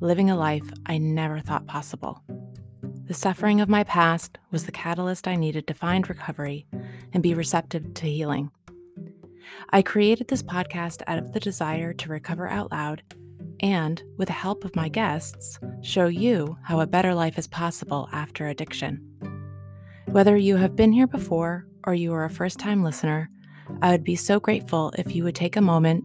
living a life I never thought possible. The suffering of my past was the catalyst I needed to find recovery and be receptive to healing. I created this podcast out of the desire to recover out loud and, with the help of my guests, show you how a better life is possible after addiction. Whether you have been here before or you are a first-time listener, I would be so grateful if you would take a moment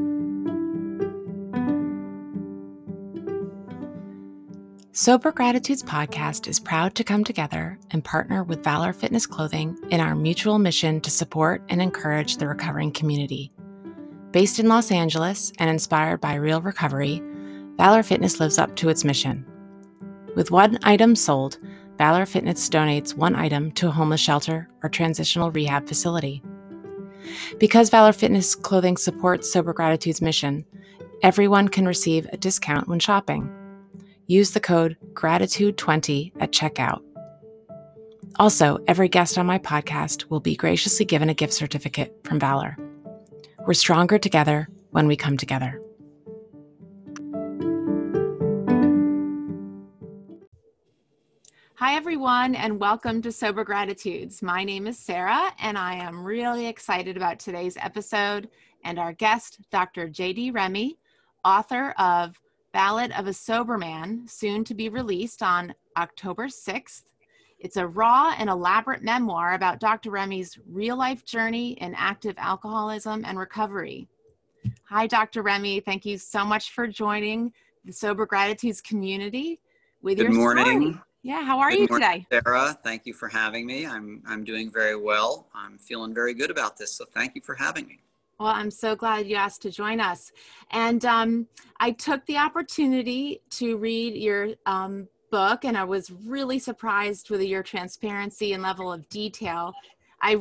Sober Gratitudes Podcast is proud to come together and partner with Valor Fitness Clothing in our mutual mission to support and encourage the recovering community. Based in Los Angeles and inspired by real recovery, Valor Fitness lives up to its mission. With one item sold, Valor Fitness donates one item to a homeless shelter or transitional rehab facility. Because Valor Fitness Clothing supports Sober Gratitude's mission, everyone can receive a discount when shopping. Use the code GRATITUDE20 at checkout. Also, every guest on my podcast will be graciously given a gift certificate from Valor. We're stronger together when we come together. Hi, everyone, and welcome to Sober Gratitudes. My name is Sarah, and I am really excited about today's episode and our guest, Dr. J.D. Remy, author of Ballad of a Sober Man, soon to be released on October 6th. It's a raw and elaborate memoir about Dr. Remy's real-life journey in active alcoholism and recovery. Hi, Dr. Remy. Thank you so much for joining the Sober Gratitudes community with your story. Good morning. Yeah, how are you today? Sarah, thank you for having me. I'm doing very well. I'm feeling very good about this, so thank you for having me. Well, I'm so glad you asked to join us. And I took the opportunity to read your book, and I was really surprised with your transparency and level of detail. I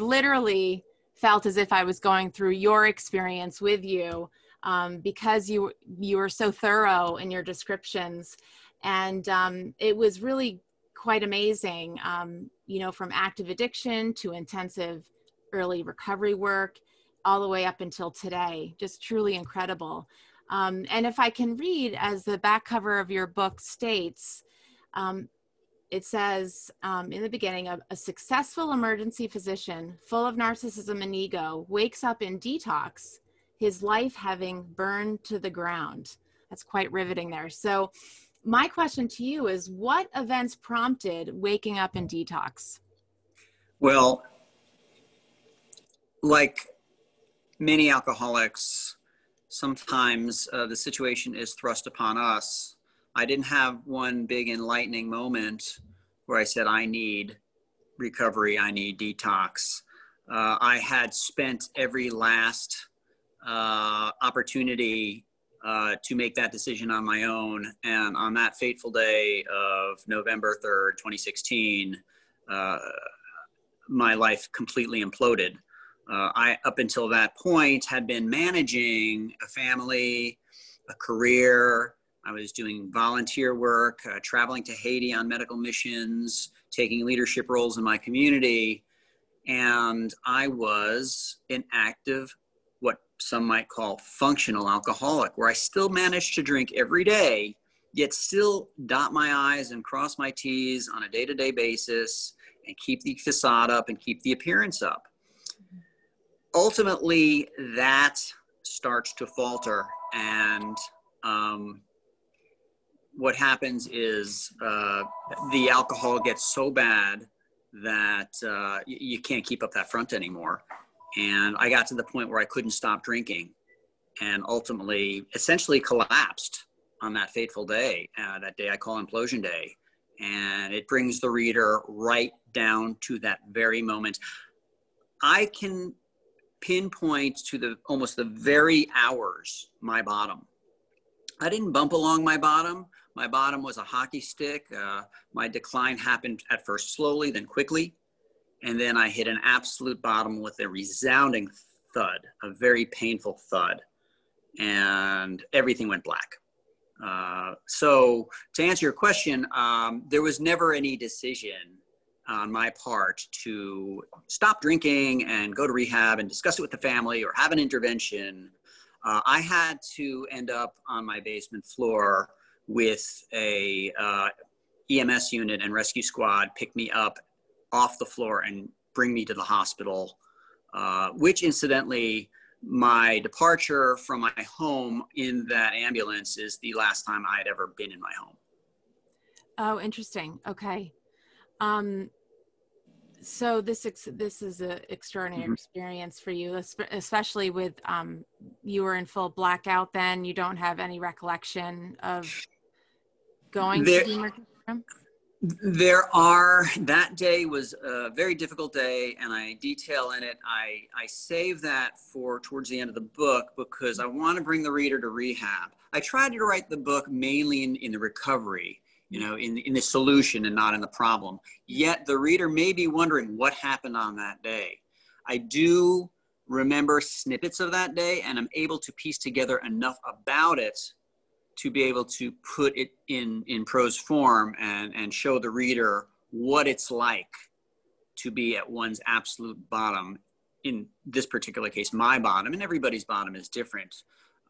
literally felt as if I was going through your experience with you because you were so thorough in your descriptions. And it was really quite amazing, you know, from active addiction to intensive early recovery work, all the way up until today. Just truly incredible. And if I can read, as the back cover of your book states, it says in the beginning, a successful emergency physician full of narcissism and ego wakes up in detox, his life having burned to the ground. That's quite riveting there. So my question to you is, what events prompted waking up in detox? Well, like many alcoholics, sometimes the situation is thrust upon us. I didn't have one big enlightening moment where I said, I need recovery, I need detox. I had spent every last opportunity to make that decision on my own. And on that fateful day of November 3rd, 2016, my life completely imploded. I, up until that point, had been managing a family, a career. I was doing volunteer work, traveling to Haiti on medical missions, taking leadership roles in my community. And I was an active, what some might call functional alcoholic, where I still manage to drink every day, yet still dot my I's and cross my T's on a day-to-day basis and keep the facade up and keep the appearance up. Ultimately, that starts to falter, and what happens is the alcohol gets so bad that you can't keep up that front anymore. And I got to the point where I couldn't stop drinking and ultimately essentially collapsed on that fateful day, that day I call implosion day. And it brings the reader right down to that very moment. I can pinpoint to the almost the very hours my bottom. I didn't bump along my bottom. My bottom was a hockey stick. My decline happened at first slowly, then quickly. And then I hit an absolute bottom with a resounding thud, a very painful thud. And everything went black. So to answer your question, there was never any decision on my part to stop drinking and go to rehab and discuss it with the family or have an intervention. I had to end up on my basement floor with a EMS unit and rescue squad pick me up off the floor and bring me to the hospital, which incidentally, my departure from my home in that ambulance is the last time I had ever been in my home. Oh, interesting. Okay. So this is an extraordinary experience for you, especially with, you were in full blackout then. You don't have any recollection of going to the emergency room? That day was a very difficult day, and I detail in it. I save that for towards the end of the book because I want to bring the reader to rehab. I tried to write the book mainly in the recovery, you know, in the solution and not in the problem. Yet the reader may be wondering what happened on that day. I do remember snippets of that day, and I'm able to piece together enough about it to be able to put it in prose form and show the reader what it's like to be at one's absolute bottom. In this particular case, my bottom, and everybody's bottom is different.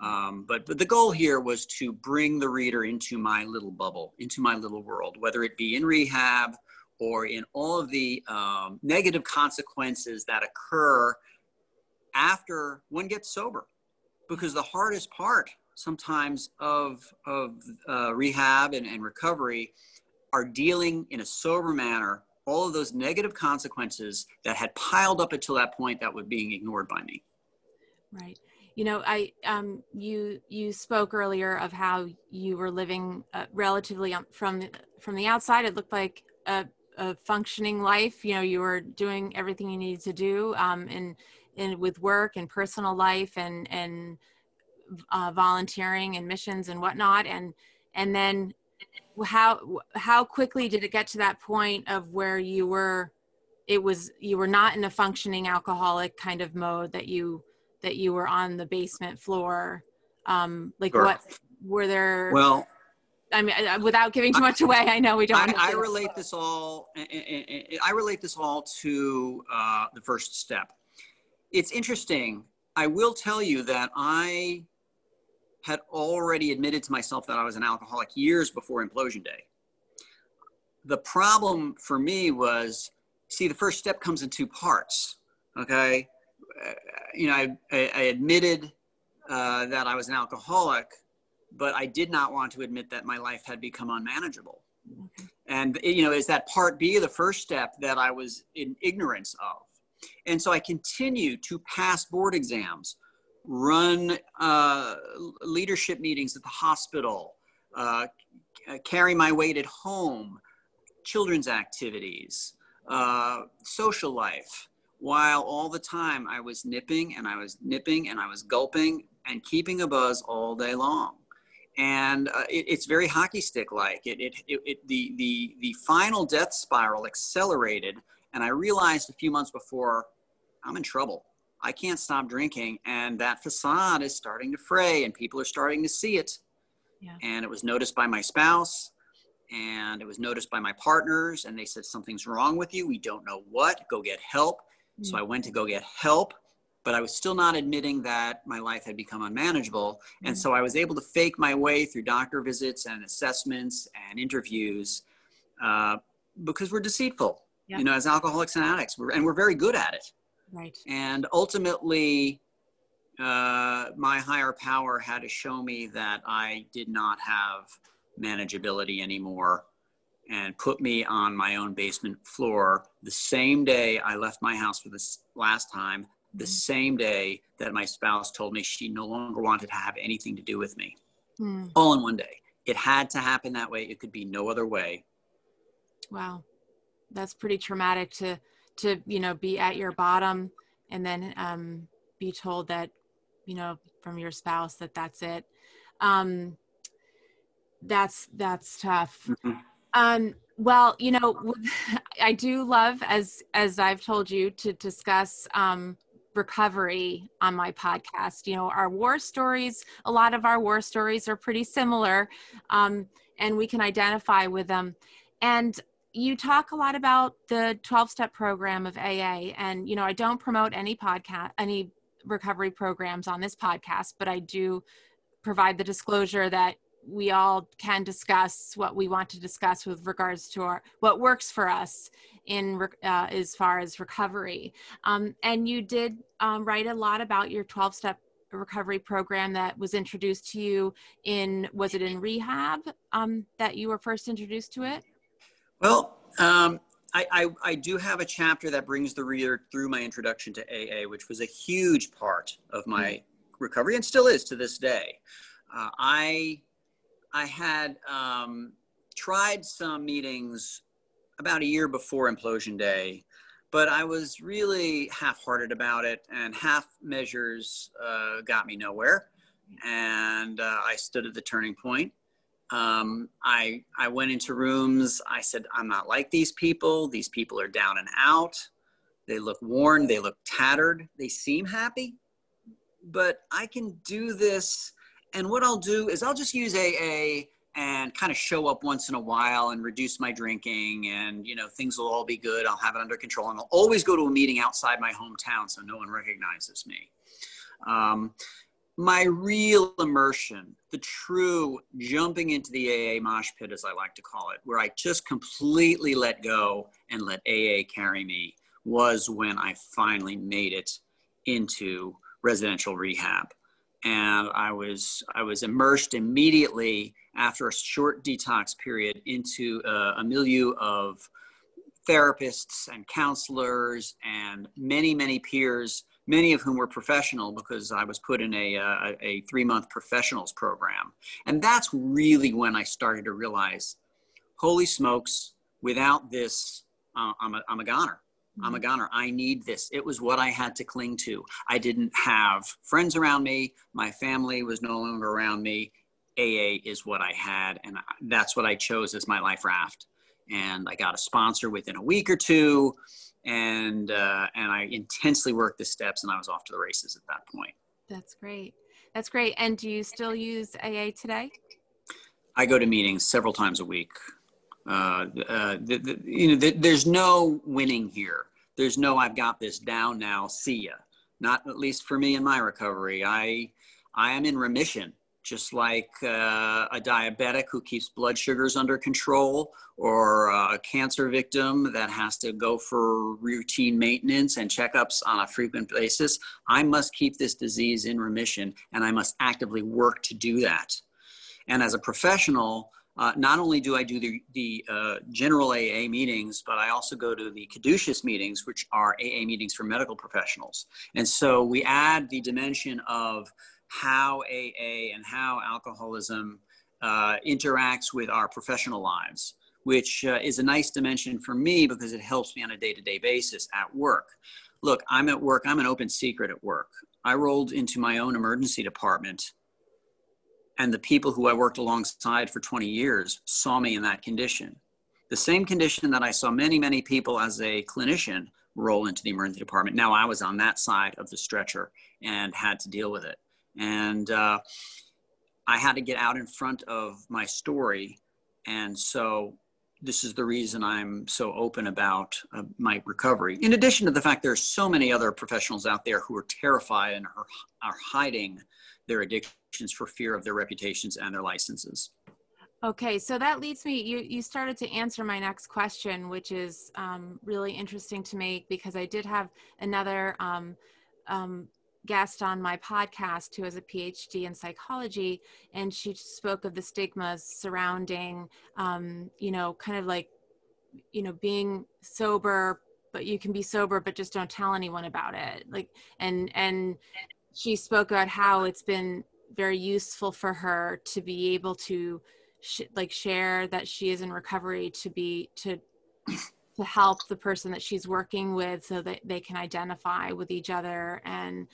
But the goal here was to bring the reader into my little bubble, into my little world, whether it be in rehab or in all of the negative consequences that occur after one gets sober. Because the hardest part sometimes of rehab and recovery are dealing in a sober manner all of those negative consequences that had piled up until that point that were being ignored by me. Right. You know, I you spoke earlier of how you were living relatively from the outside. It looked like a functioning life. You know, you were doing everything you needed to do, and with work and personal life and volunteering and missions and whatnot, and then how quickly did it get to that point of where you were not in a functioning alcoholic kind of mode that you were on the basement floor? Like, sure. What were there? Well, I mean, without giving too much away, I know we don't. I relate this all to the first step. It's interesting. I will tell you that I had already admitted to myself that I was an alcoholic years before implosion day. The problem for me was, see, the first step comes in two parts, okay? You know, I admitted that I was an alcoholic, but I did not want to admit that my life had become unmanageable. And, you know, is that part B, the first step that I was in ignorance of. And so I continued to pass board exams, run leadership meetings at the hospital, carry my weight at home, children's activities, social life, while all the time I was nipping and I was nipping and I was gulping and keeping a buzz all day long. And it's very hockey stick-like. The final death spiral accelerated. And I realized a few months before, I'm in trouble. I can't stop drinking. And that facade is starting to fray and people are starting to see it. Yeah. And it was noticed by my spouse and it was noticed by my partners. And they said, something's wrong with you. We don't know what, go get help. Mm-hmm. So I went to go get help. but I was still not admitting that my life had become unmanageable. Mm-hmm. And so I was able to fake my way through doctor visits and assessments and interviews because we're deceitful, yep. you know, as alcoholics and addicts, and we're very good at it. Right. And ultimately, my higher power had to show me that I did not have manageability anymore and put me on my own basement floor the same day I left my house for this last time, the same day that my spouse told me she no longer wanted to have anything to do with me, all in one day. It had to happen that way. It could be no other way. Wow. That's pretty traumatic to, you know, be at your bottom and then, be told that, you know, from your spouse that that's it. That's tough. Mm-hmm. Well, you know, I do love, as I've told you, to discuss recovery on my podcast. You know, our war stories, a lot of our war stories are pretty similar, and we can identify with them. And you talk a lot about the 12-step program of AA. And, you know, I don't promote any recovery programs on this podcast, but I do provide the disclosure that we all can discuss what we want to discuss with regards to what works for us in as far as recovery. And you did write a lot about your 12-step recovery program that was introduced to you was it in rehab that you were first introduced to it? Well, I do have a chapter that brings the reader through my introduction to AA, which was a huge part of my recovery and still is to this day. I had tried some meetings about a year before implosion day, but I was really half-hearted about it, and half measures got me nowhere. And I stood at the turning point. I went into rooms. I said, I'm not like these people. These people are down and out. They look worn. They look tattered. They seem happy, but I can do this. And what I'll do is I'll just use AA and kind of show up once in a while and reduce my drinking, and, you know, things will all be good. I'll have it under control, and I'll always go to a meeting outside my hometown so no one recognizes me. My real immersion, the true jumping into the AA mosh pit, as I like to call it, where I just completely let go and let AA carry me, was when I finally made it into residential rehab. And I was immersed immediately after a short detox period into a milieu of therapists and counselors and many, many peers, many of whom were professional, because I was put in a 3-month professionals program. And that's really when I started to realize, holy smokes, without this, I'm a goner. I'm a goner. I need this. It was what I had to cling to. I didn't have friends around me. My family was no longer around me. AA is what I had. And that's what I chose as my life raft. And I got a sponsor within a week or two. And I intensely worked the steps, and I was off to the races at that point. That's great. That's great. And do you still use AA today? I go to meetings several times a week. There's no winning here. There's no, I've got this down now, see ya. Not at least for me in my recovery. I am in remission, just like a diabetic who keeps blood sugars under control, or a cancer victim that has to go for routine maintenance and checkups on a frequent basis. I must keep this disease in remission, and I must actively work to do that. And as a professional, not only do I do the general AA meetings, but I also go to the Caduceus meetings, which are AA meetings for medical professionals. And so we add the dimension of how AA and how alcoholism interacts with our professional lives, which is a nice dimension for me because it helps me on a day-to-day basis at work. Look, I'm at work. I'm an open secret at work. I rolled into my own emergency department, and the people who I worked alongside for 20 years saw me in that condition. The same condition that I saw many, many people as a clinician roll into the emergency department. Now I was on that side of the stretcher and had to deal with it. And I had to get out in front of my story. And so this is the reason I'm so open about my recovery. In addition to the fact there are so many other professionals out there who are terrified and are hiding their addictions for fear of their reputations and their licenses. Okay, so that leads me, you started to answer my next question, which is really interesting to me, because I did have another guest on my podcast who has a PhD in psychology, and she spoke of the stigmas surrounding, you know, kind of like, you know, being sober, but you can be sober, but just don't tell anyone about it. Like, and she spoke about how it's been very useful for her to be able to share that she is in recovery, to help the person that she's working with so that they can identify with each other. And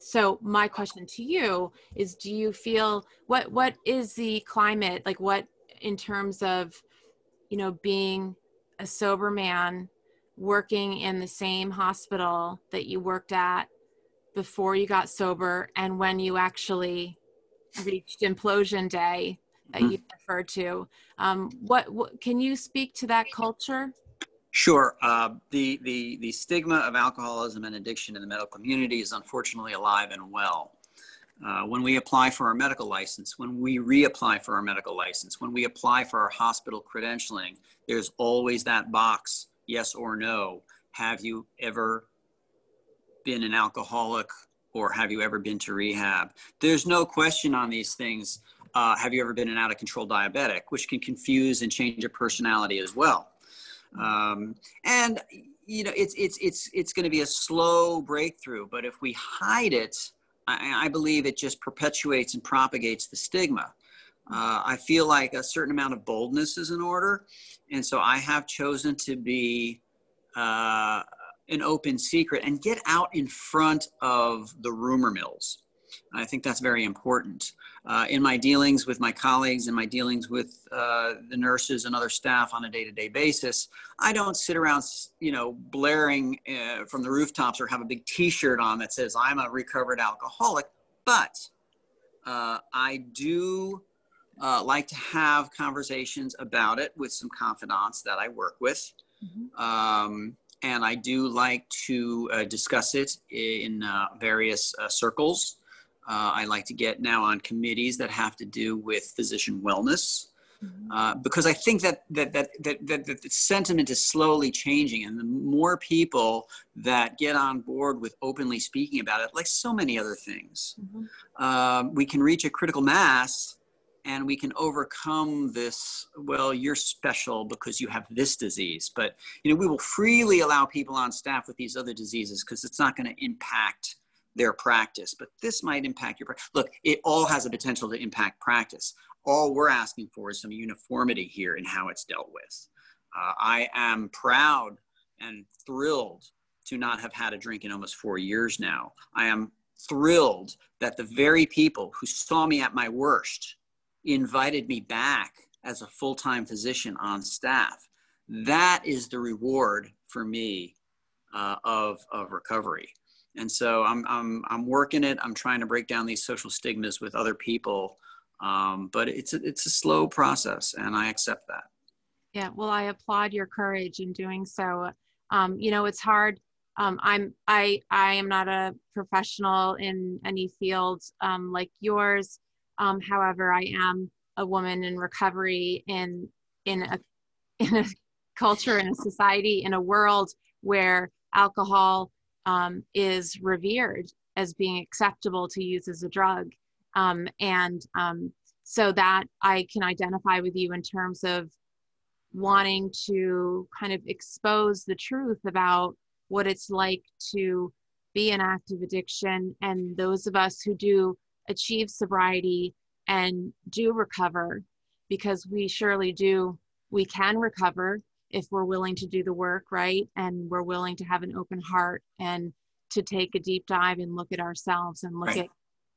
so my question to you is, do you feel, what is the climate, like what in terms of, you know, being a sober man, working in the same hospital that you worked at before you got sober and when you actually reached implosion day that you referred to. What can you speak to that culture? Sure. The stigma of alcoholism and addiction in the medical community is unfortunately alive and well. When we apply for our medical license, when we reapply for our medical license, when we apply for our hospital credentialing, there's always that box, yes or no. Have you ever been an alcoholic, or have you ever been to rehab? There's no question on these things. Have you ever been an out-of-control diabetic, which can confuse and change your personality as well. And you know, it's going to be a slow breakthrough. But if we hide it, I believe it just perpetuates and propagates the stigma. I feel like a certain amount of boldness is in order, and so I have chosen to be an open secret and get out in front of the rumor mills. I think that's very important. In my dealings with my colleagues and my dealings with the nurses and other staff on a day-to-day basis, I don't sit around, you know, blaring from the rooftops or have a big T-shirt on that says I'm a recovered alcoholic, but I do like to have conversations about it with some confidants that I work with. Mm-hmm. And I do like to discuss it in various circles. I like to get now on committees that have to do with physician wellness, because I think that the sentiment is slowly changing, and the more people that get on board with openly speaking about it, like so many other things, we can reach a critical mass and we can overcome this, well, you're special because you have this disease. But, you know, we will freely allow people on staff with these other diseases because it's not going to impact their practice. But this might impact your practice. Look, it all has a potential to impact practice. All we're asking for is some uniformity here in how it's dealt with. I am proud and thrilled to not have had a drink in almost 4 years now. I am thrilled that the very people who saw me at my worst invited me back as a full-time physician on staff. That is the reward for me of recovery. And so I'm working it. I'm trying to break down these social stigmas with other people, but it's a slow process, and I accept that. Yeah, well, I applaud your courage in doing so. You know, it's hard. I am not a professional in any field like yours. However, I am a woman in recovery in a culture, in a society, in a world where alcohol is revered as being acceptable to use as a drug. So that I can identify with you in terms of wanting to kind of expose the truth about what it's like to be an active addiction, and those of us who do achieve sobriety and do recover, because we surely do. We can recover if we're willing to do the work, right? And we're willing to have an open heart and to take a deep dive and look at ourselves and look right.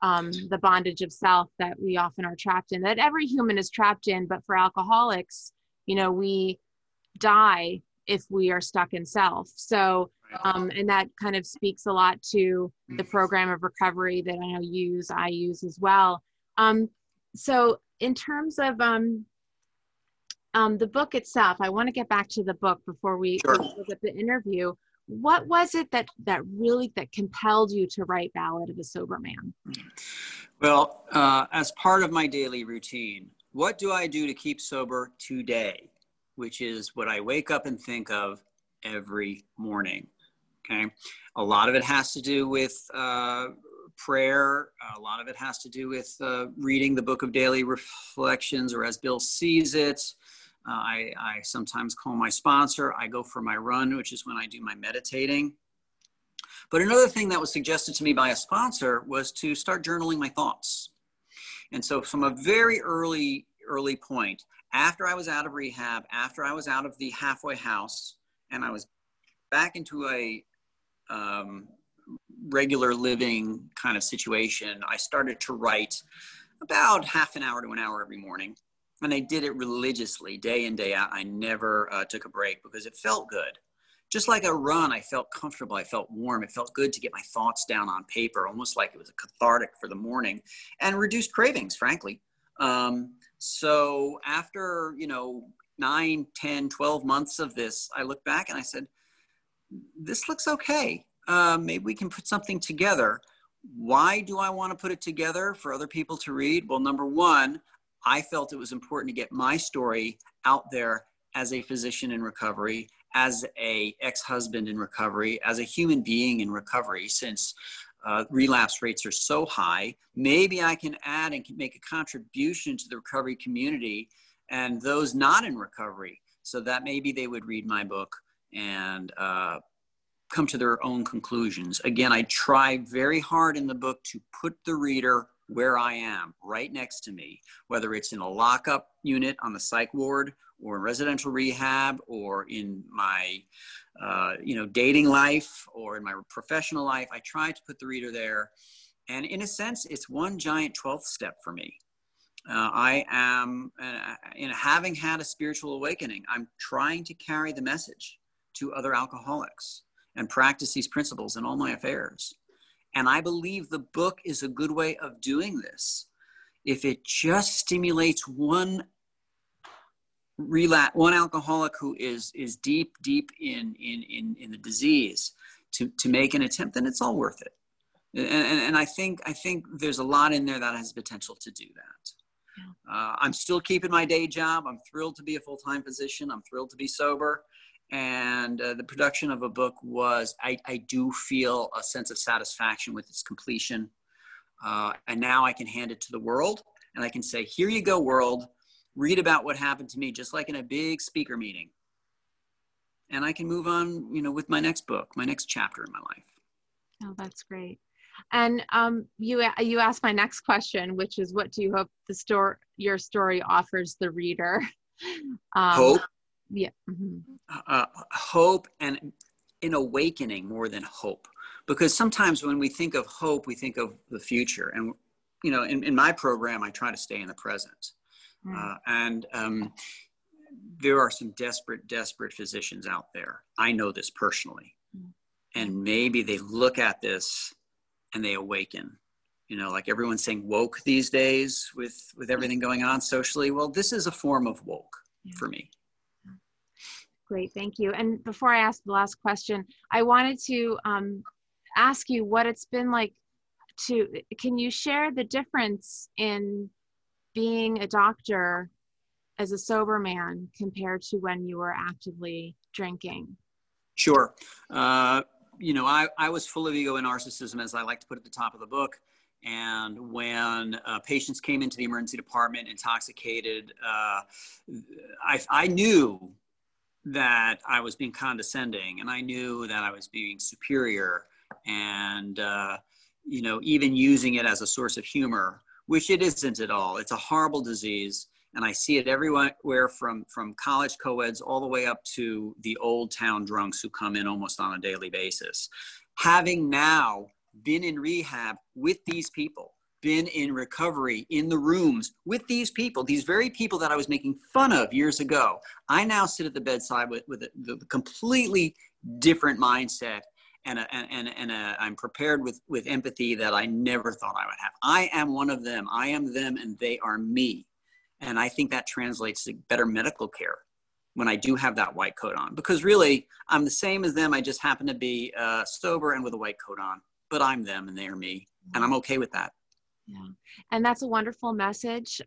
at the bondage of self that we often are trapped in, that every human is trapped in. But for alcoholics, you know, we die if we are stuck in self. So, and that kind of speaks a lot to the program of recovery that I know I use as well. So in terms of the book itself, I want to get back to the book before we look at the interview. What was it that really compelled you to write Ballad of a Sober Man? Well, as part of my daily routine, what do I do to keep sober today? Which is what I wake up and think of every morning, okay? A lot of it has to do with prayer. A lot of it has to do with reading the Book of Daily Reflections, or as Bill sees it. I sometimes call my sponsor. I go for my run, which is when I do my meditating. But another thing that was suggested to me by a sponsor was to start journaling my thoughts. And so from a very early point, after I was out of rehab, after I was out of the halfway house, and I was back into a regular living kind of situation, I started to write about half an hour to an hour every morning. And I did it religiously, day in, day out. I never took a break because it felt good. Just like a run, I felt comfortable. I felt warm. It felt good to get my thoughts down on paper, almost like it was a cathartic for the morning, and reduced cravings, frankly. So after, 9, 10, 12 months of this, I looked back and I said, this looks okay. Maybe we can put something together. Why do I want to put it together for other people to read? Well, number one, I felt it was important to get my story out there as a physician in recovery, as an ex-husband in recovery, as a human being in recovery, since relapse rates are so high. Maybe I can add and can make a contribution to the recovery community and those not in recovery, so that maybe they would read my book and come to their own conclusions. Again, I try very hard in the book to put the reader where I am, right next to me, whether it's in a lockup unit on the psych ward or in residential rehab or in my, dating life or in my professional life. I try to put the reader there. And in a sense, it's one giant 12th step for me. I am, having had a spiritual awakening, I'm trying to carry the message to other alcoholics and practice these principles in all my affairs. And I believe the book is a good way of doing this. If it just stimulates one alcoholic who is deep in the disease to make an attempt, then it's all worth it. And I think there's a lot in there that has potential to do that. Yeah. I'm still keeping my day job. I'm thrilled to be a full-time physician. I'm thrilled to be sober. And the production of a book was, I do feel a sense of satisfaction with its completion. And now I can hand it to the world and I can say, here you go, world, read about what happened to me, just like in a big speaker meeting. And I can move on, with my next book, my next chapter in my life. Oh, that's great. And you asked my next question, which is, what do you hope your story offers the reader? Hope. Yeah. Mm-hmm. Hope and an awakening more than hope, because sometimes when we think of hope, we think of the future. And, in my program, I try to stay in the present. Mm. There are some desperate, desperate physicians out there. I know this personally. Mm. And maybe they look at this and they awaken. Like everyone's saying woke these days with everything going on socially. Well, this is a form of woke for me. Great, thank you. And before I ask the last question, I wanted to ask you what it's been like can you share the difference in being a doctor as a sober man compared to when you were actively drinking? Sure. I was full of ego and narcissism, as I like to put at the top of the book. And when patients came into the emergency department intoxicated, I knew that I was being condescending, and I knew that I was being superior, and, even using it as a source of humor, which it isn't at all. It's a horrible disease. And I see it everywhere from college co-eds all the way up to the old town drunks who come in almost on a daily basis. Having now been in rehab with these people, been in recovery in the rooms with these people, these very people that I was making fun of years ago. I now sit at the bedside with a completely different mindset and I'm prepared with empathy that I never thought I would have. I am one of them. I am them and they are me. And I think that translates to better medical care when I do have that white coat on, because really I'm the same as them. I just happen to be sober and with a white coat on, but I'm them and they're me, and I'm okay with that. Yeah. And that's a wonderful message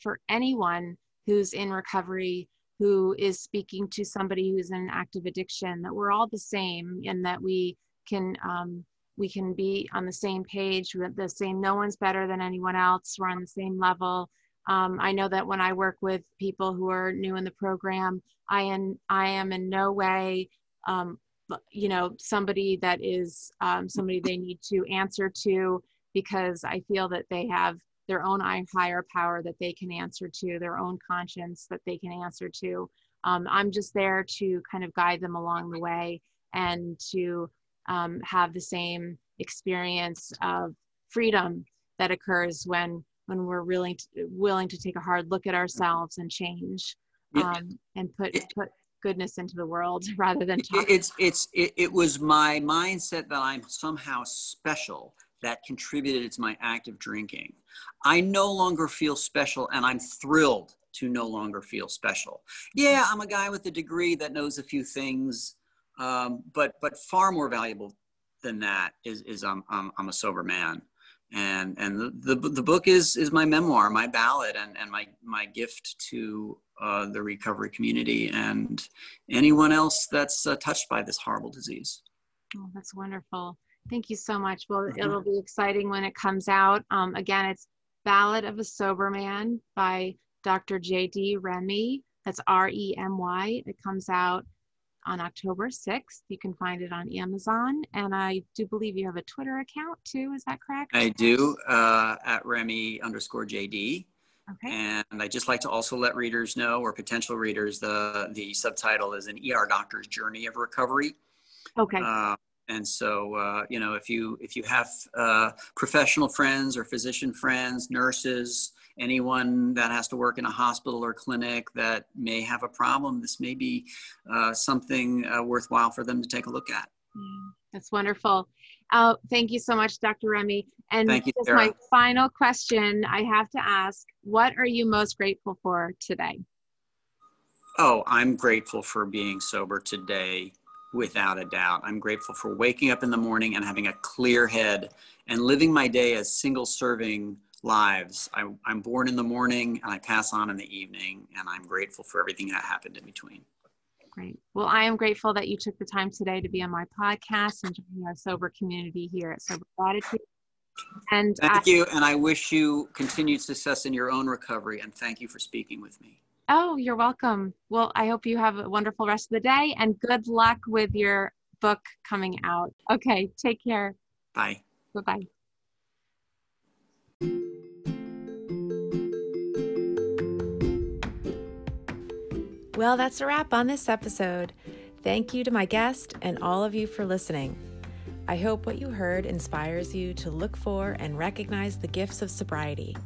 for anyone who's in recovery, who is speaking to somebody who's in active addiction, that we're all the same and that we can be on the same page with the same, no one's better than anyone else. We're on the same level. I know that when I work with people who are new in the program, I am in no way, you know, somebody that is somebody they need to answer to, because I feel that they have their own higher power that they can answer to, their own conscience that they can answer to. I'm just there to kind of guide them along the way and to have the same experience of freedom that occurs when we're really willing to take a hard look at ourselves and change and put goodness into the world rather than talk. It was my mindset that I'm somehow special that contributed to my active drinking. I no longer feel special, and I'm thrilled to no longer feel special. Yeah, I'm a guy with a degree that knows a few things, but far more valuable than that is I'm a sober man. And the book is my memoir, my ballad, and my gift to the recovery community and anyone else that's touched by this horrible disease. Oh, that's wonderful. Thank you so much. Well, it'll be exciting when it comes out. Again, it's Ballad of a Sober Man by Dr. J.D. Remy. That's R-E-M-Y. It comes out on October 6th. You can find it on Amazon. And I do believe you have a Twitter account too. Is that correct? I do, at Remy_JD. Okay. And I just like to also let readers know, or potential readers, the subtitle is An ER Doctor's Journey of Recovery. Okay. And so, you know, if you have professional friends or physician friends, nurses, anyone that has to work in a hospital or clinic that may have a problem, this may be something worthwhile for them to take a look at. That's wonderful. Thank you so much, Dr. Remy. And thank you, Sarah. My final question I have to ask, what are you most grateful for today? Oh, I'm grateful for being sober today. Without a doubt. I'm grateful for waking up in the morning and having a clear head and living my day as single serving lives. I'm born in the morning and I pass on in the evening, and I'm grateful for everything that happened in between. Great. Well, I am grateful that you took the time today to be on my podcast and join our sober community here at Sober Gratitude. And thank you. And I wish you continued success in your own recovery. And thank you for speaking with me. Oh, you're welcome. Well, I hope you have a wonderful rest of the day, and good luck with your book coming out. Okay, take care. Bye. Bye-bye. Well, that's a wrap on this episode. Thank you to my guest and all of you for listening. I hope what you heard inspires you to look for and recognize the gifts of sobriety.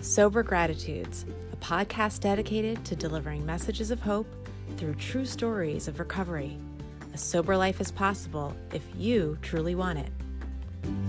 Sober Gratitudes, a podcast dedicated to delivering messages of hope through true stories of recovery. A sober life is possible if you truly want it.